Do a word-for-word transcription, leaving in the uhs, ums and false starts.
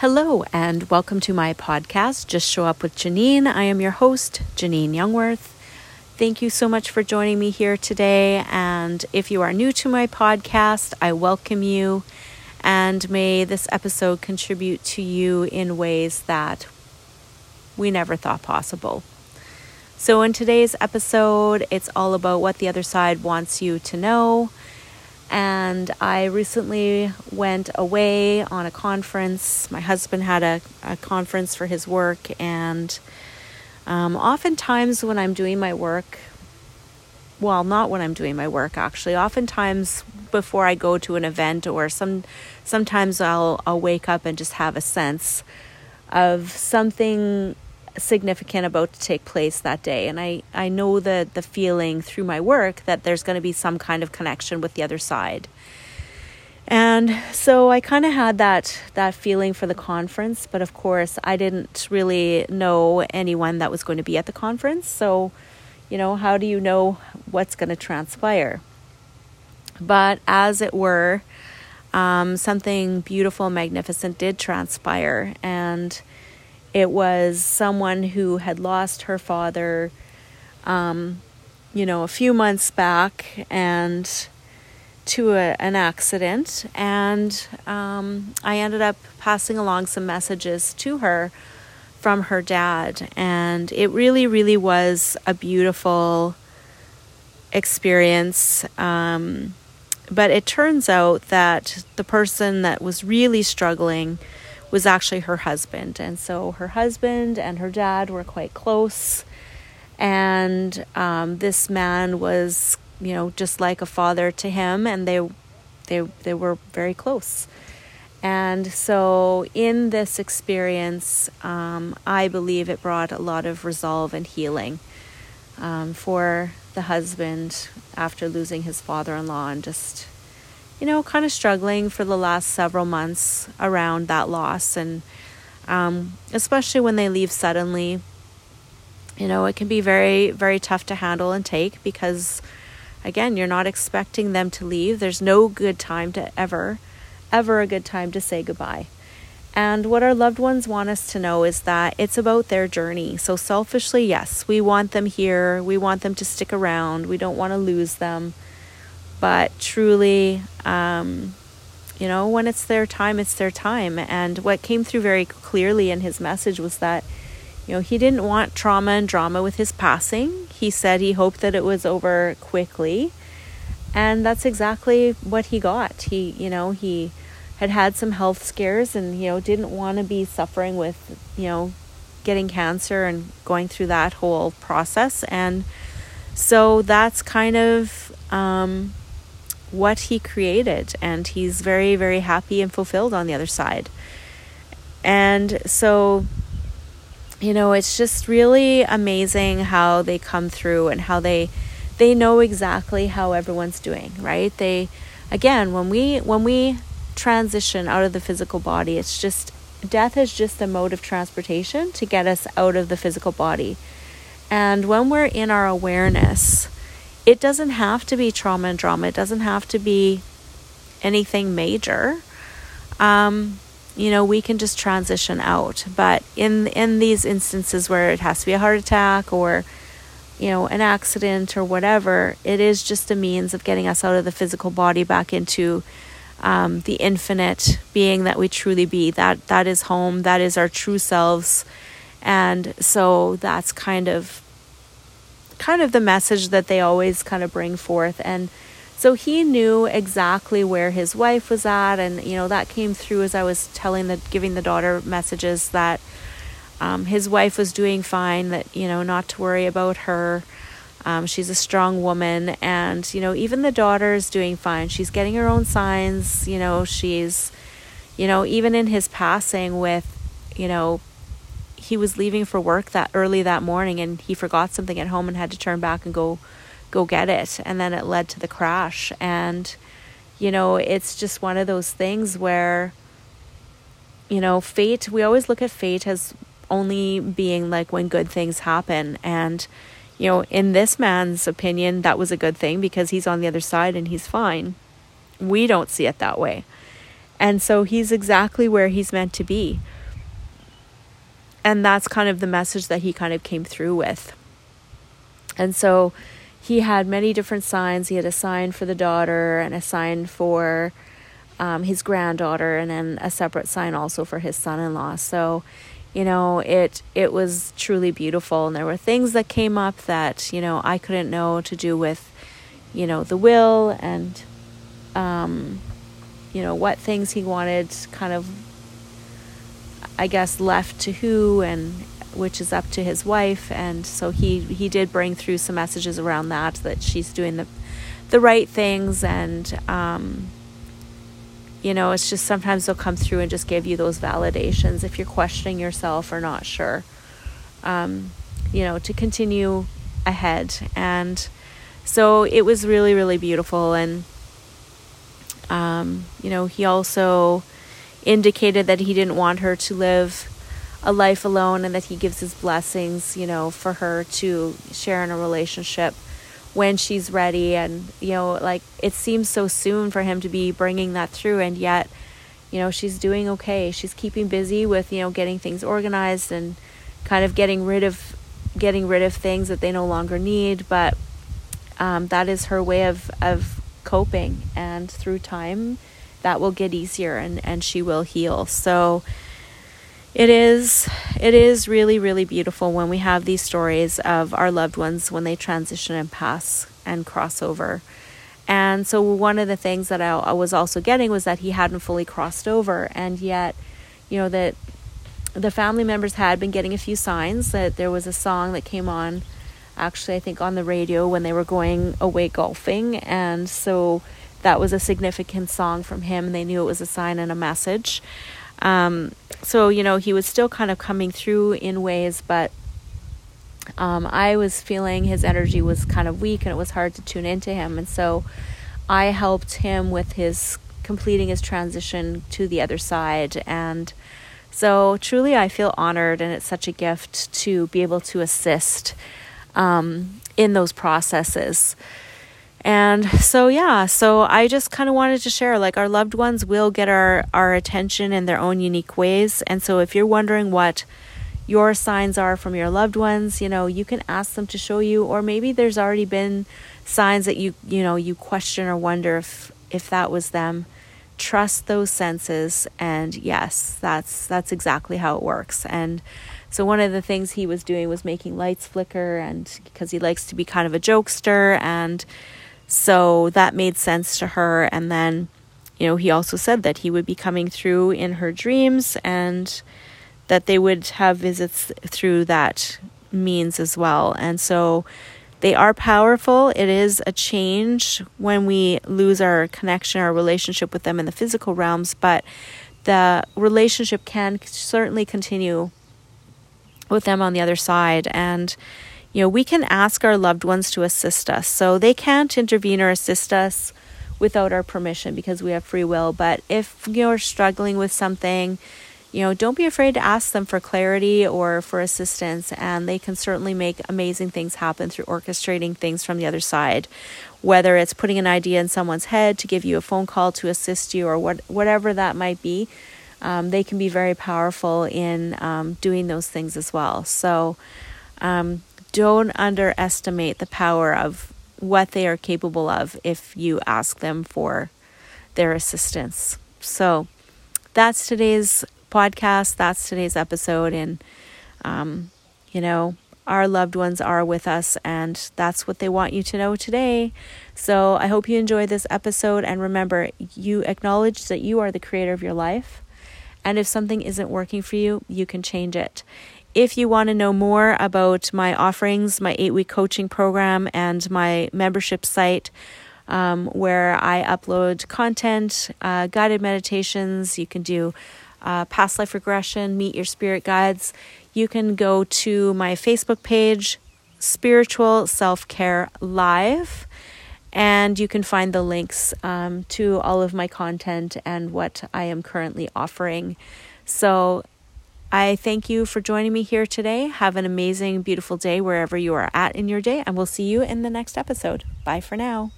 Hello and welcome to my podcast, Just Show Up with Janine. I am your host, Janine Youngworth. Thank you so much for joining me here today. And if you are new to my podcast, I welcome you. And may this episode contribute to you in ways that we never thought possible. So in today's episode, it's all about what the other side wants you to know. And I recently went away on a conference. My husband had a, a conference for his work. And um, oftentimes when I'm doing my work, well, not when I'm doing my work, actually, oftentimes before I go to an event or some, sometimes I'll, I'll wake up and just have a sense of something significant about to take place that day. And I, I know the, the feeling through my work that there's going to be some kind of connection with the other side. And so I kind of had that, that feeling for the conference, but of course I didn't really know anyone that was going to be at the conference. So, you know, how do you know what's going to transpire? But as it were, um, something beautiful, magnificent did transpire. And it was someone who had lost her father, um, you know, a few months back and to a, an accident. And um, I ended up passing along some messages to her from her dad. And it really, really was a beautiful experience. Um, but it turns out that the person that was really struggling was actually her husband. And so her husband and her dad were quite close. And um, this man was, you know, just like a father to him. And they, they, they were very close. And so in this experience, um, I believe it brought a lot of resolve and healing um, for the husband after losing his father-in-law and just, you know, kind of struggling for the last several months around that loss. And um, especially when they leave suddenly, you know, it can be very, very tough to handle and take because, again, you're not expecting them to leave. There's no good time to ever, ever a good time to say goodbye. And what our loved ones want us to know is that it's about their journey. So selfishly, yes, we want them here. We want them to stick around. We don't want to lose them. But truly, um, you know, when it's their time, it's their time. And what came through very clearly in his message was that, you know, he didn't want trauma and drama with his passing. He said he hoped that it was over quickly. And that's exactly what he got. He, you know, he had had some health scares and, you know, didn't want to be suffering with, you know, getting cancer and going through that whole process. And so that's kind of um what he created, and he's very, very happy and fulfilled on the other side. And so, you know, it's just really amazing how they come through and how they they know exactly how everyone's doing, right? They, again, when we when we transition out of the physical body, it's just, death is just a mode of transportation to get us out of the physical body. And when we're in our awareness, it doesn't have to be trauma and drama. It doesn't have to be anything major. Um, you know, we can just transition out. But in in these instances where it has to be a heart attack or, you know, an accident or whatever, it is just a means of getting us out of the physical body back into um, the infinite being that we truly be. That that is home. That is our true selves. And so that's kind of kind of the message that they always kind of bring forth. And so he knew exactly where his wife was at. And, you know, that came through as I was telling the, giving the daughter messages that um, his wife was doing fine, that, you know, not to worry about her. Um, she's a strong woman. And, you know, even the daughter is doing fine. She's getting her own signs. You know, she's, you know, even in his passing with, you know, he was leaving for work that early that morning and he forgot something at home and had to turn back and go, go get it. And then it led to the crash. And, you know, it's just one of those things where, you know, fate, we always look at fate as only being like when good things happen. And, you know, in this man's opinion, that was a good thing because he's on the other side and he's fine. We don't see it that way. And so he's exactly where he's meant to be. And that's kind of the message that he kind of came through with. And so he had many different signs. He had a sign for the daughter and a sign for um, his granddaughter, and then a separate sign also for his son-in-law. So, you know, it it was truly beautiful. And there were things that came up that, you know, I couldn't know to do with, you know, the will and, um, you know, what things he wanted kind of, I guess, left to who, and which is up to his wife. And so he, he did bring through some messages around that, that she's doing the the right things. And, um, you know, it's just sometimes they'll come through and just give you those validations if you're questioning yourself or not sure, um, you know, to continue ahead. And so it was really, really beautiful. And, um, you know, he also indicated that he didn't want her to live a life alone, and that he gives his blessings, you know, for her to share in a relationship when she's ready. And, you know, like, it seems so soon for him to be bringing that through, and yet, you know, she's doing okay. She's keeping busy with, you know, getting things organized and kind of getting rid of getting rid of things that they no longer need. But um, that is her way of of coping, and through time that will get easier, and, and she will heal. So it is, it is really, really beautiful when we have these stories of our loved ones when they transition and pass and cross over. And so one of the things that I, I was also getting was that he hadn't fully crossed over. And yet, you know, that the family members had been getting a few signs. That there was a song that came on, actually, I think on the radio when they were going away golfing. And so that was a significant song from him, and they knew it was a sign and a message. Um, so, you know, he was still kind of coming through in ways, but um, I was feeling his energy was kind of weak, and it was hard to tune into him. And so I helped him with his completing his transition to the other side. And so truly I feel honored, and it's such a gift to be able to assist um, in those processes. And so, yeah, so I just kind of wanted to share, like, our loved ones will get our, our attention in their own unique ways. And so if you're wondering what your signs are from your loved ones, you know, you can ask them to show you, or maybe there's already been signs that you, you know, you question or wonder if, if that was them. Trust those senses. And yes, that's, that's exactly how it works. And so one of the things he was doing was making lights flicker, and because he likes to be kind of a jokester, and so that made sense to her. And then, you know, he also said that he would be coming through in her dreams, and that they would have visits through that means as well. And so they are powerful. It is a change when we lose our connection, our relationship with them in the physical realms, but the relationship can certainly continue with them on the other side. And you know, we can ask our loved ones to assist us. So they can't intervene or assist us without our permission, because we have free will. But if you're struggling with something, you know, don't be afraid to ask them for clarity or for assistance. And they can certainly make amazing things happen through orchestrating things from the other side, whether it's putting an idea in someone's head to give you a phone call to assist you, or what, whatever that might be. Um, they can be very powerful in um, doing those things as well. So, um, don't underestimate the power of what they are capable of if you ask them for their assistance. So that's today's podcast. That's today's episode. And, um, you know, our loved ones are with us, and that's what they want you to know today. So I hope you enjoyed this episode. And remember, you acknowledge that you are the creator of your life. And if something isn't working for you, you can change it. If you want to know more about my offerings, my eight-week coaching program, and my membership site, um, where I upload content, uh, guided meditations, you can do uh, past life regression, meet your spirit guides, you can go to my Facebook page, Spiritual Self-Care Live, and you can find the links um, to all of my content and what I am currently offering. So I thank you for joining me here today. Have an amazing, beautiful day wherever you are at in your day, and we'll see you in the next episode. Bye for now.